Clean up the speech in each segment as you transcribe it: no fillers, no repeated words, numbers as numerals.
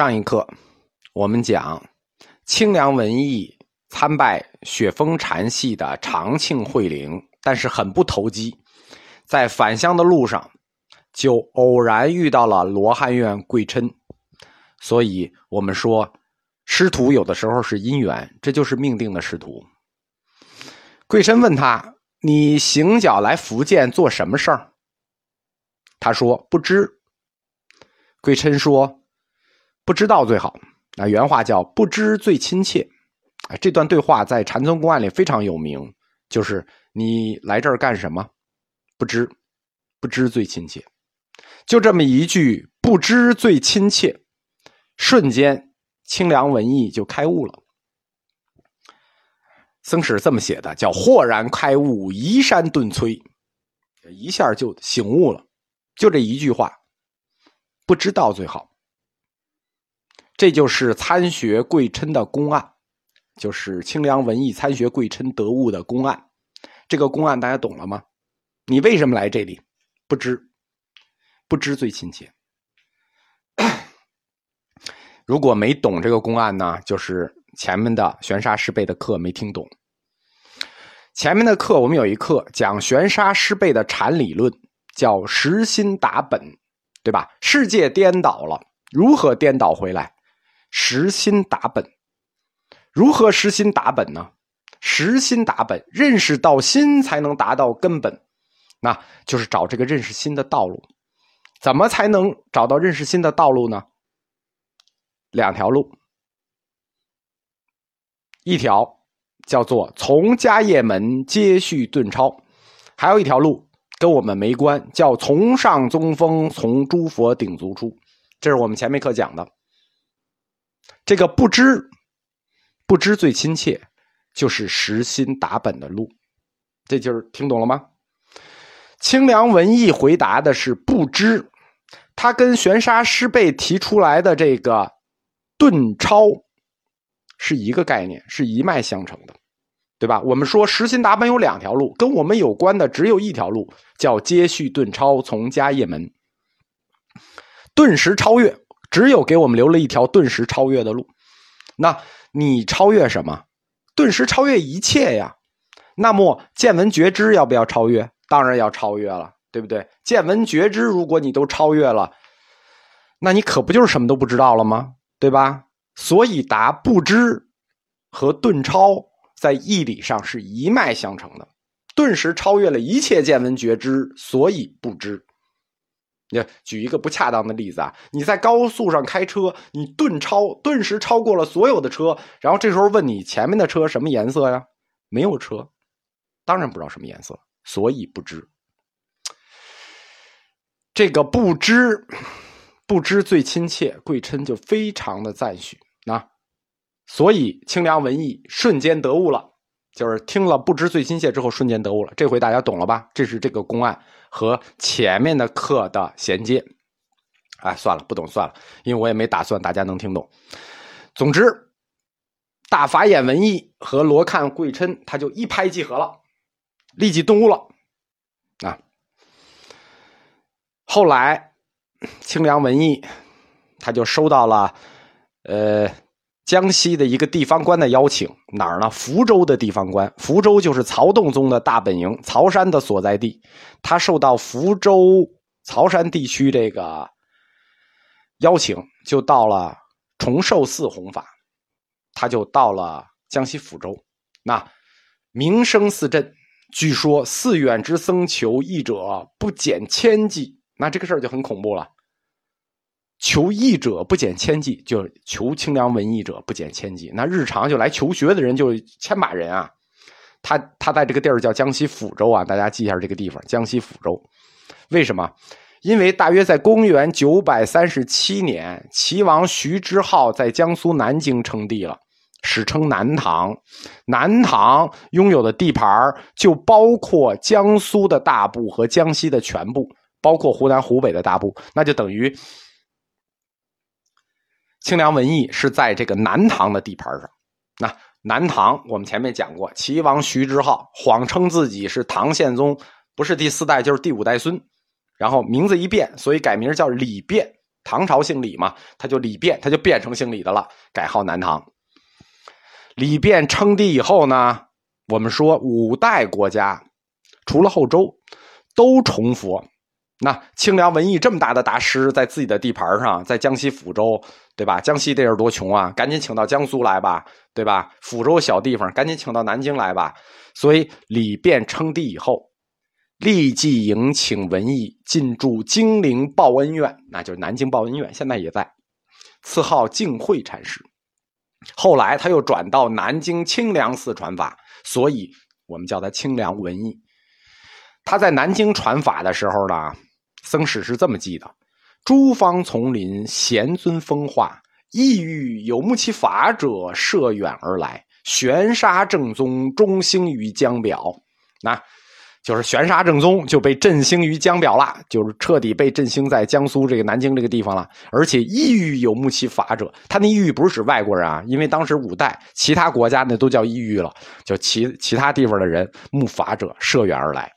上一课我们讲清凉文艺参拜雪峰禅系的长庆慧灵，但是很不投机，在返乡的路上就偶然遇到了罗汉院贵琛。所以我们说师徒有的时候是因缘，这就是命定的师徒。贵琛问他，你行脚来福建做什么事儿？他说不知。贵琛说不知道最好，原话叫不知最亲切。这段对话在禅宗公案里非常有名，就是你来这儿干什么？不知，不知最亲切。就这么一句不知最亲切，瞬间清凉文艺就开悟了。僧史这么写的，叫豁然开悟，移山顿摧，一下就醒悟了。就这一句话，不知道最好。这就是参学贵琛的公案，就是清凉文艺参学贵琛得悟的公案。这个公案大家懂了吗？你为什么来这里？不知，不知最亲切。如果没懂这个公案呢，就是前面的玄沙师辈的课没听懂。前面的课我们有一课讲玄沙师辈的禅理论，叫实心打本，对吧？世界颠倒了，如何颠倒回来？实心打本。如何实心打本呢？实心打本，认识到心才能达到根本，那就是找这个认识心的道路。怎么才能找到认识心的道路呢？两条路，一条叫做从家业门接续顿超，还有一条路跟我们没关，叫从上宗风，从诸佛顶足出。这是我们前面课讲的。这个不知，不知最亲切，就是实心打本的路。这就是听懂了吗？清凉文艺回答的是不知，他跟玄沙师辈提出来的这个顿超是一个概念，是一脉相承的，对吧？我们说实心打本有两条路，跟我们有关的只有一条路，叫接续顿超，从家业门。顿时超越，只有给我们留了一条顿时超越的路。那你超越什么？顿时超越一切呀。那么见闻觉知要不要超越？当然要超越了，对不对？见闻觉知如果你都超越了，那你可不就是什么都不知道了吗？对吧？所以答不知和顿超在义理上是一脉相承的，顿时超越了一切见闻觉知，所以不知。举一个不恰当的例子啊，你在高速上开车，你顿时超过了所有的车，然后这时候问你前面的车什么颜色呀？没有车，当然不知道什么颜色，所以不知。这个不知，不知最亲切，贵琛就非常的赞许啊。所以清凉文艺瞬间得悟了，就是听了不知最亲切之后瞬间得悟了。这回大家懂了吧？这是这个公案和前面的课的衔接。哎，算了，不懂算了，因为我也没打算大家能听懂。总之大法眼文艺和罗看贵琛他就一拍即合了，立即顿悟了啊。后来清凉文艺他就收到了江西的一个地方官的邀请，哪儿呢？福州的地方官。福州就是曹洞宗的大本营，曹山的所在地。他受到福州曹山地区这个邀请，就到了崇寿寺弘法，他就到了江西福州。那名声四震，据说寺远之僧求义者不减千计，那这个事儿就很恐怖了。求义者不减千计，就求清凉文艺者不减千计，那日常就来求学的人就千把人啊。他在这个地儿叫江西抚州啊，大家记一下这个地方，江西抚州。为什么？因为大约在公元937年，齐王徐之浩在江苏南京称帝了，史称南唐。南唐拥有的地盘就包括江苏的大部和江西的全部，包括湖南湖北的大部，那就等于清凉文艺是在这个南唐的地盘上。那南唐我们前面讲过，齐王徐之浩谎称自己是唐宪宗，不是第4代就是第5代孙，然后名字一变，所以改名叫李昪，唐朝姓李嘛，他就李昪，他就变成姓李的了，改号南唐。李昪称帝以后呢，我们说五代国家除了后周都崇佛。那清凉文艺这么大的大师，在自己的地盘上，在江西抚州，对吧？江西这是多穷啊，赶紧请到江苏来吧，对吧？抚州小地方，赶紧请到南京来吧。所以李昪称帝以后，立即迎请文艺进驻金陵报恩院，那就是南京报恩院，现在也在，赐号净慧禅师。后来他又转到南京清凉寺传法，所以我们叫他清凉文艺。他在南京传法的时候呢，僧史是这么记的：诸方丛林，咸尊风化，意欲有慕其法者，涉远而来，玄沙正宗，终兴于江表。那就是玄沙正宗就被振兴于江表了，就是彻底被振兴在江苏这个南京这个地方了。而且意欲有慕其法者，他那意欲不是指外国人啊，因为当时五代其他国家那都叫意欲了，就其他地方的人慕法者，涉远而来。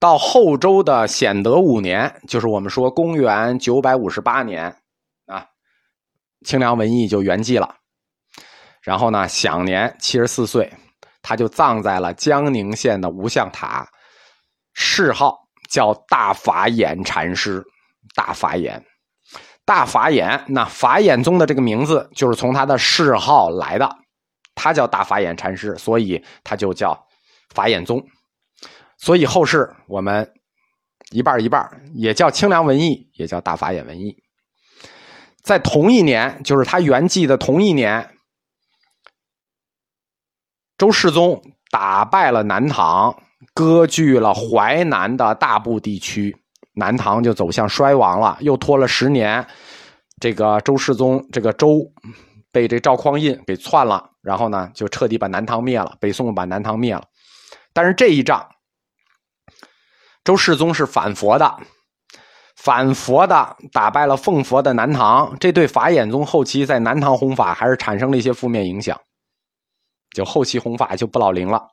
到后周的显德五年，就是我们说公元958年啊，清凉文艺就圆寂了。然后呢，享年74岁，他就葬在了江宁县的无相塔，谥号叫大法眼禅师。大法眼，大法眼，那法眼宗的这个名字就是从他的谥号来的，他叫大法眼禅师，所以他就叫法眼宗。所以后世我们一半一半，也叫清凉文艺，也叫大法眼文艺。在同一年，就是他圆寂的同一年，周世宗打败了南唐，割据了淮南的大部地区，南唐就走向衰亡了，又拖了10年。这个周世宗这个周被这赵匡胤给篡了，然后呢就彻底把南唐灭了，北宋把南唐灭了。但是这一仗周世宗是反佛的，反佛的打败了奉佛的南唐，这对法眼宗后期在南唐弘法还是产生了一些负面影响，就后期弘法就不老灵了。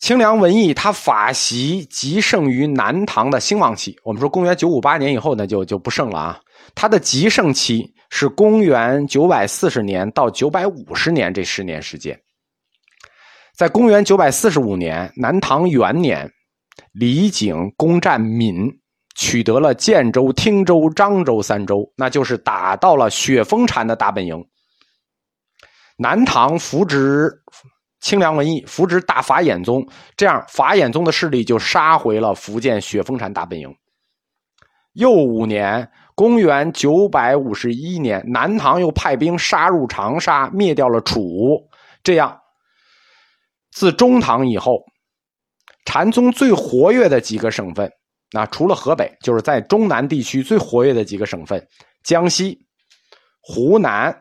清凉文艺他法席极盛于南唐的兴旺期，我们说公元958年以后呢就不盛了啊。他的极盛期是公元940年到950年这10年时间。在公元945年，南唐元年，李璟攻占闽，取得了建州、汀州、漳州3州，那就是打到了雪峰禅的大本营。南唐扶植清凉文艺，扶植大法眼宗，这样法眼宗的势力就杀回了福建雪峰禅大本营。又5年，公元951年，南唐又派兵杀入长沙，灭掉了楚。这样自中唐以后，禅宗最活跃的几个省份，那除了河北，就是在中南地区最活跃的几个省份，江西、湖南，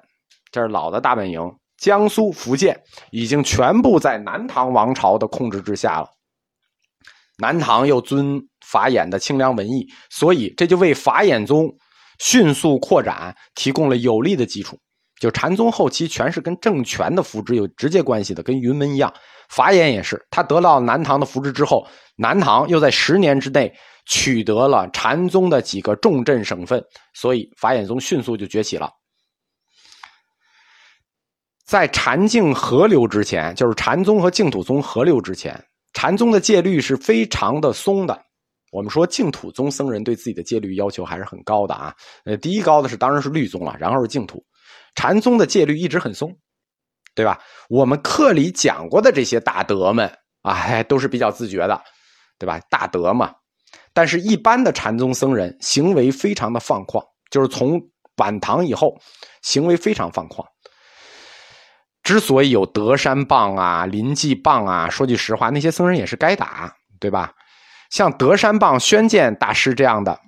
这是老的大本营，江苏、福建，已经全部在南唐王朝的控制之下了。南唐又尊法眼的清凉文艺，所以这就为法眼宗迅速扩展提供了有力的基础。就禅宗后期全是跟政权的扶植有直接关系的，跟云门一样，法眼也是，他得到南唐的扶植之后，南唐又在10年之内取得了禅宗的几个重镇省份，所以法眼宗迅速就崛起了。在禅净合流之前，就是禅宗和净土宗合流之前，禅宗的戒律是非常的松的。我们说净土宗僧人对自己的戒律要求还是很高的啊，第一高的是当然是律宗了，然后是净土。禅宗的戒律一直很松，对吧？我们课里讲过的这些大德们啊，都是比较自觉的，对吧？大德嘛。但是一般的禅宗僧人行为非常的放旷，就是从晚唐以后行为非常放旷。之所以有德山棒啊、临济棒啊，说句实话，那些僧人也是该打，对吧？像德山棒宣鉴大师这样的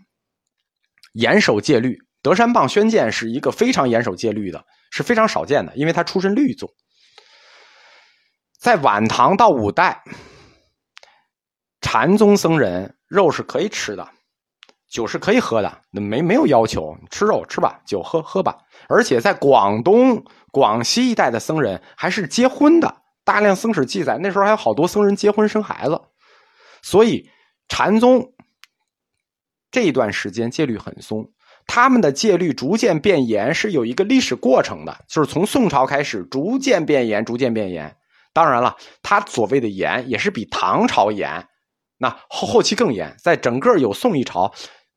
严守戒律，德山棒宣鉴是一个非常严守戒律的，是非常少见的，因为他出身律宗。在晚唐到五代，禅宗僧人肉是可以吃的，酒是可以喝的，没有要求，吃肉吃吧，酒喝吧。而且在广东、广西一带的僧人还是结婚的，大量僧史记载，那时候还有好多僧人结婚生孩子。所以禅宗这一段时间戒律很松，他们的戒律逐渐变严是有一个历史过程的，就是从宋朝开始逐渐变严，逐渐变严。当然了，他所谓的严也是比唐朝严，那 后期更严，在整个有宋一朝，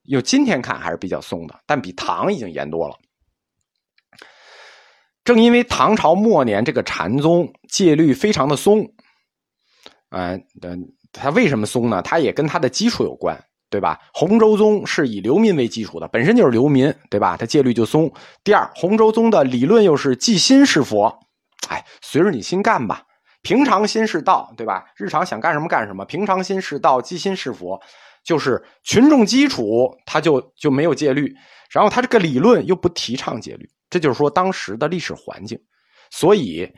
有今天看还是比较松的，但比唐已经严多了。正因为唐朝末年这个禅宗戒律非常的松，它为什么松呢？它也跟它的基础有关，对吧？洪州宗是以流民为基础的，本身就是流民，对吧？它戒律就松。第二，洪州宗的理论又是即心是佛，随着你心干吧，平常心是道，对吧？日常想干什么干什么，平常心是道，即心是佛，就是群众基础，它就没有戒律，然后它这个理论又不提倡戒律，这就是说当时的历史环境。所以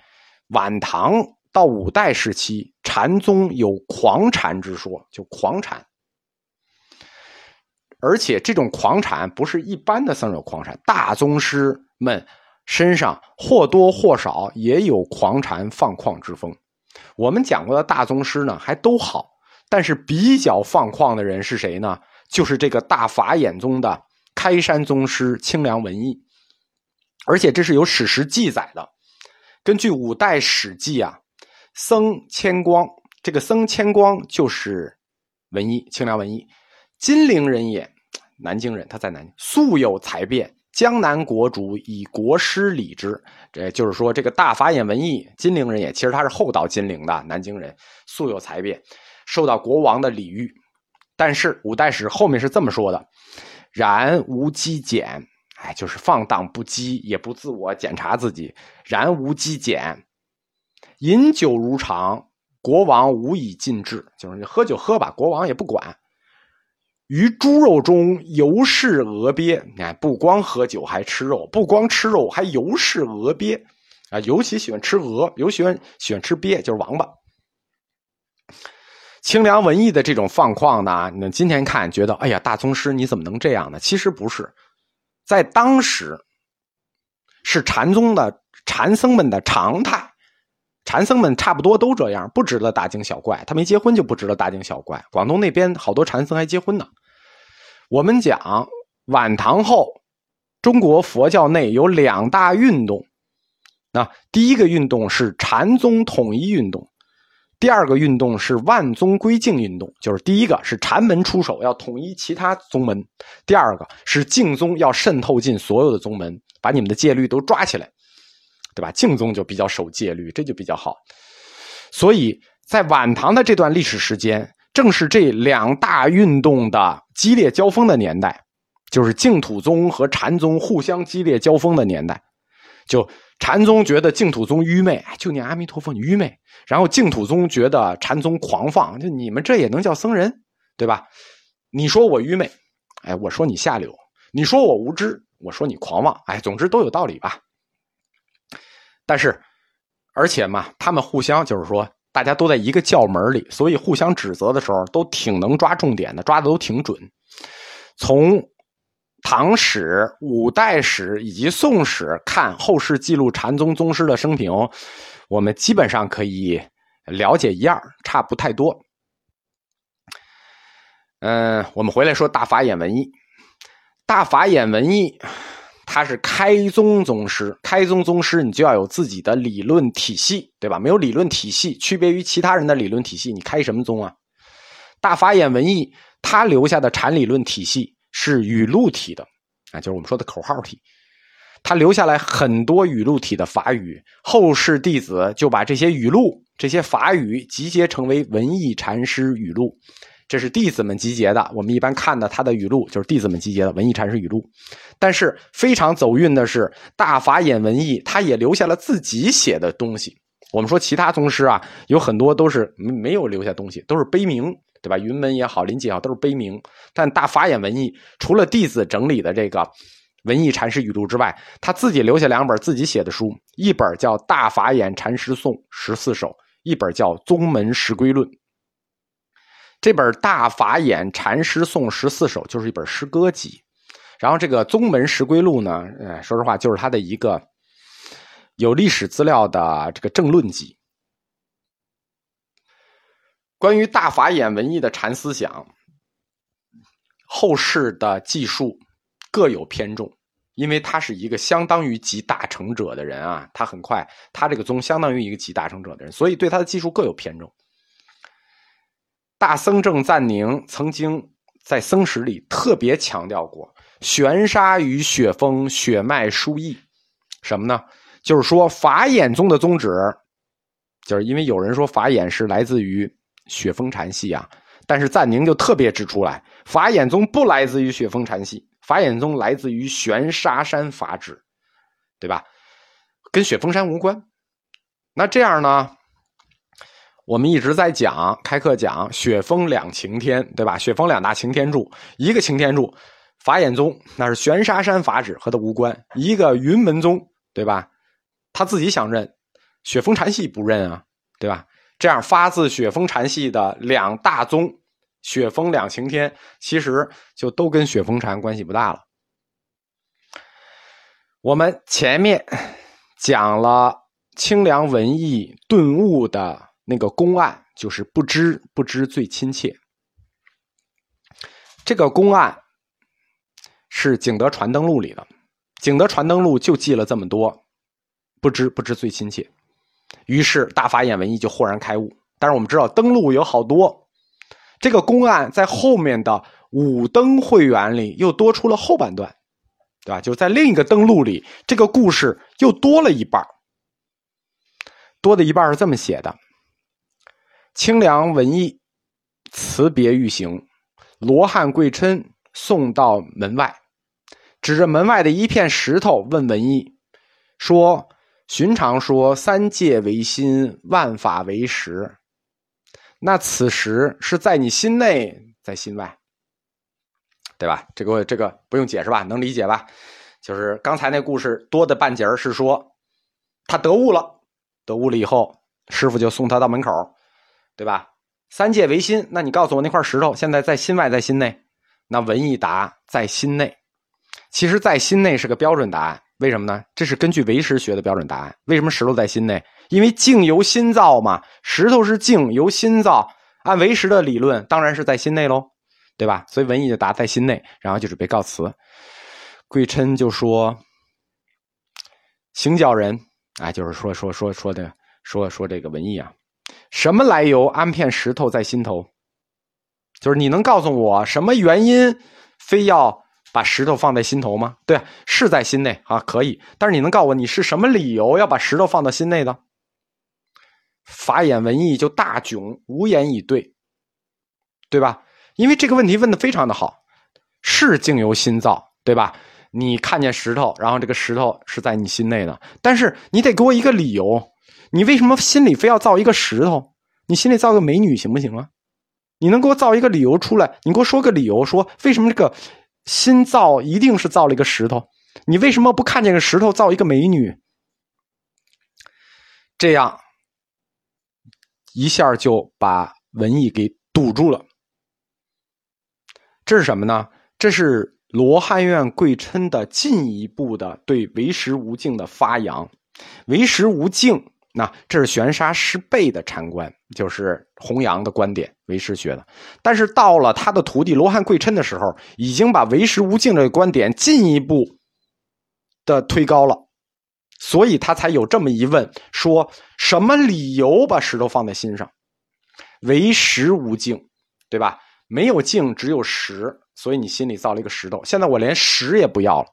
晚唐到五代时期，禅宗有狂禅之说，就狂禅。而且这种狂禅不是一般的僧人狂禅，大宗师们身上或多或少也有狂禅放旷之风。我们讲过的大宗师呢还都好，但是比较放旷的人是谁呢？就是这个大法眼宗的开山宗师清凉文艺。而且这是有史实记载的，根据五代史记啊，僧谦光，这个僧谦光就是文艺，清凉文艺，金陵人也，南京人，他在南京，素有才辩，江南国主以国师礼之。这就是说这个大法眼文艺，金陵人也，其实他是后到金陵的南京人，素有才辩，受到国王的礼遇。但是五代史后面是这么说的，然无稽检，就是放荡不羁，也不自我检查自己，然无稽检，饮酒如常，国王无以禁制，就是喝酒喝吧，国王也不管。于猪肉中尤是鹅鳖，不光喝酒还吃肉，不光吃肉还尤是鹅鳖，尤其喜欢吃鹅，尤其喜欢吃鳖，就是王八。清凉文艺的这种放旷呢，你今天看觉得哎呀，大宗师你怎么能这样呢？其实不是，在当时是禅宗的禅僧们的常态，禅僧们差不多都这样，不值得大惊小怪。他没结婚就不值得大惊小怪，广东那边好多禅僧还结婚呢。我们讲晚唐后中国佛教内有两大运动，第一个运动是禅宗统一运动，第二个运动是万宗归净运动。就是第一个是禅门出手，要统一其他宗门，第二个是净宗要渗透进所有的宗门，把你们的戒律都抓起来，对吧？净宗就比较守戒律，这就比较好。所以在晚唐的这段历史时间，正是这两大运动的激烈交锋的年代，就是净土宗和禅宗互相激烈交锋的年代。就禅宗觉得净土宗愚昧，就念阿弥陀佛你愚昧，然后净土宗觉得禅宗狂放，就你们这也能叫僧人，对吧？你说我愚昧，我说你下流；你说我无知，我说你狂妄，总之都有道理吧。但是而且嘛，他们互相就是说大家都在一个教门里，所以互相指责的时候都挺能抓重点的，抓的都挺准。从唐史、五代史以及宋史看后世记录禅宗宗师的生平，我们基本上可以了解一二，差不太多。我们回来说大法眼文艺。大法眼文艺他是开宗宗师，开宗宗师你就要有自己的理论体系，对吧？没有理论体系，区别于其他人的理论体系，你开什么宗啊？大法眼文艺他留下的禅理论体系是语录体的，就是我们说的口号体。他留下来很多语录体的法语，后世弟子就把这些语录、这些法语集结成为文艺禅师语录。这是弟子们集结的，我们一般看的他的语录就是弟子们集结的文艺禅师语录。但是非常走运的是，大法眼文艺他也留下了自己写的东西。我们说其他宗师啊，有很多都是没有留下东西，都是碑铭，对吧？云门也好，临济也好，都是碑铭。但大法眼文艺除了弟子整理的这个文艺禅师语录之外，他自己留下两本自己写的书，一本叫《大法眼禅师颂14首》，一本叫《宗门十规论》。这本《大法眼禅师颂14首》就是一本诗歌集，然后这个《宗门十规录》呢，说实话就是他的一个有历史资料的这个政论集。关于大法眼文艺的禅思想，后世的技术各有偏重，因为他是一个相当于集大成者的人啊，他很快，他这个宗相当于一个集大成者的人，所以对他的技术各有偏重。大僧正赞宁曾经在僧史里特别强调过玄沙与雪峰血脉殊异，什么呢？就是说法眼宗的宗旨，就是因为有人说法眼是来自于雪峰禅系啊，但是赞宁就特别指出来，法眼宗不来自于雪峰禅系，法眼宗来自于玄沙山法旨，对吧？跟雪峰山无关。那这样呢，我们一直在讲开课讲雪峰两擎天，对吧？雪峰两大擎天柱，一个擎天柱法眼宗，那是玄沙山法旨和它无关；一个云门宗，对吧？他自己想认，雪峰禅系不认啊，对吧？这样发自雪峰禅系的两大宗雪峰两擎天，其实就都跟雪峰禅关系不大了。我们前面讲了清凉文艺顿悟的那个公案，就是不知，不知最亲切。这个公案是景德传灯录里的，景德传灯录就记了这么多，不知，不知最亲切。于是大法眼文艺就豁然开悟。但是我们知道灯录有好多，这个公案在后面的五灯会员里又多出了后半段，对吧？就是在另一个灯录里，这个故事又多了一半。多的一半是这么写的：清凉文艺辞别狱行，罗汉贵琛送到门外，指着门外的一片石头问文艺说：寻常说三界为心，万法为识，那此时是在你心内，在心外，对吧？这个不用解释吧，能理解吧？就是刚才那故事多的半截是说他得悟了，得悟了以后师傅就送他到门口，对吧？三界为心，那你告诉我那块石头现在在心外在心内？那文艺答在心内。其实在心内是个标准答案，为什么呢？这是根据唯识学的标准答案。为什么石头在心内？因为境由心造嘛，石头是境由心造，按唯识的理论当然是在心内咯，对吧？所以文艺就答在心内，然后就准备告辞。贵琛就说：行脚人啊，就是说这个文艺啊，什么来由安片石头在心头？就是你能告诉我什么原因非要把石头放在心头吗？对，是在心内啊，可以。但是你能告诉我你是什么理由要把石头放到心内的？法眼文艺就大窘，无言以对，对吧？因为这个问题问得非常的好，是境由心造，对吧？你看见石头，然后这个石头是在你心内的，但是你得给我一个理由，你为什么心里非要造一个石头？你心里造个美女行不行啊？你能给我造一个理由出来，你给我说个理由，说为什么这个心造一定是造了一个石头？你为什么不看见个石头造一个美女？这样一下就把文艺给堵住了。这是什么呢？这是罗汉院贵琛的进一步的对唯识无境的发扬。唯识无境，那这是玄沙师辈的禅观，就是弘扬的观点，唯识学的。但是到了他的徒弟罗汉贵琛的时候，已经把唯识无境这个观点进一步的推高了，所以他才有这么一问，说什么理由把石头放在心上？唯识无境，对吧？没有境，只有识，所以你心里造了一个石头。现在我连识也不要了，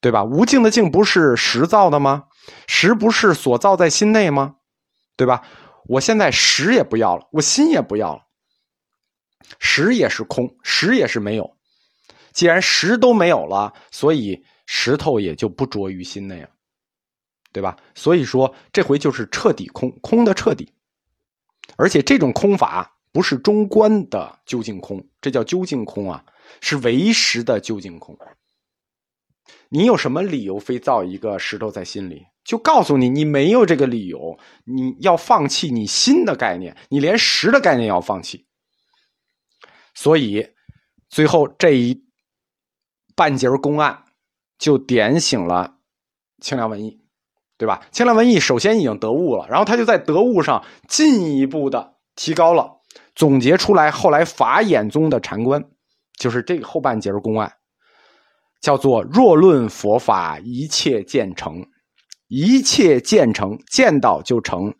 对吧？无境的境不是识造的吗？识不是所造在心内吗？对吧？我现在识也不要了，我心也不要了，识也是空，识也是没有。既然识都没有了，所以石头也就不着于心内了，对吧？所以说这回就是彻底空，空的彻底。而且这种空法不是中观的究竟空，这叫究竟空啊，是唯识的究竟空。你有什么理由非造一个石头在心里？就告诉你，你没有这个理由，你要放弃你心的概念，你连识的概念要放弃。所以最后这一半截公案就点醒了清凉文艺，对吧？清凉文艺首先已经得悟了，然后他就在得悟上进一步的提高了，总结出来后来法眼宗的禅观，就是这个后半节公案，叫做若论佛法，一切见成，一切见成，见到就成。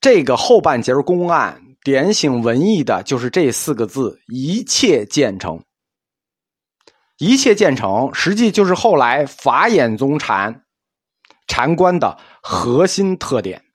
这个后半节公案点醒文艺的就是这四个字，一切见成。一切见成实际就是后来法眼宗禅禅观的核心特点。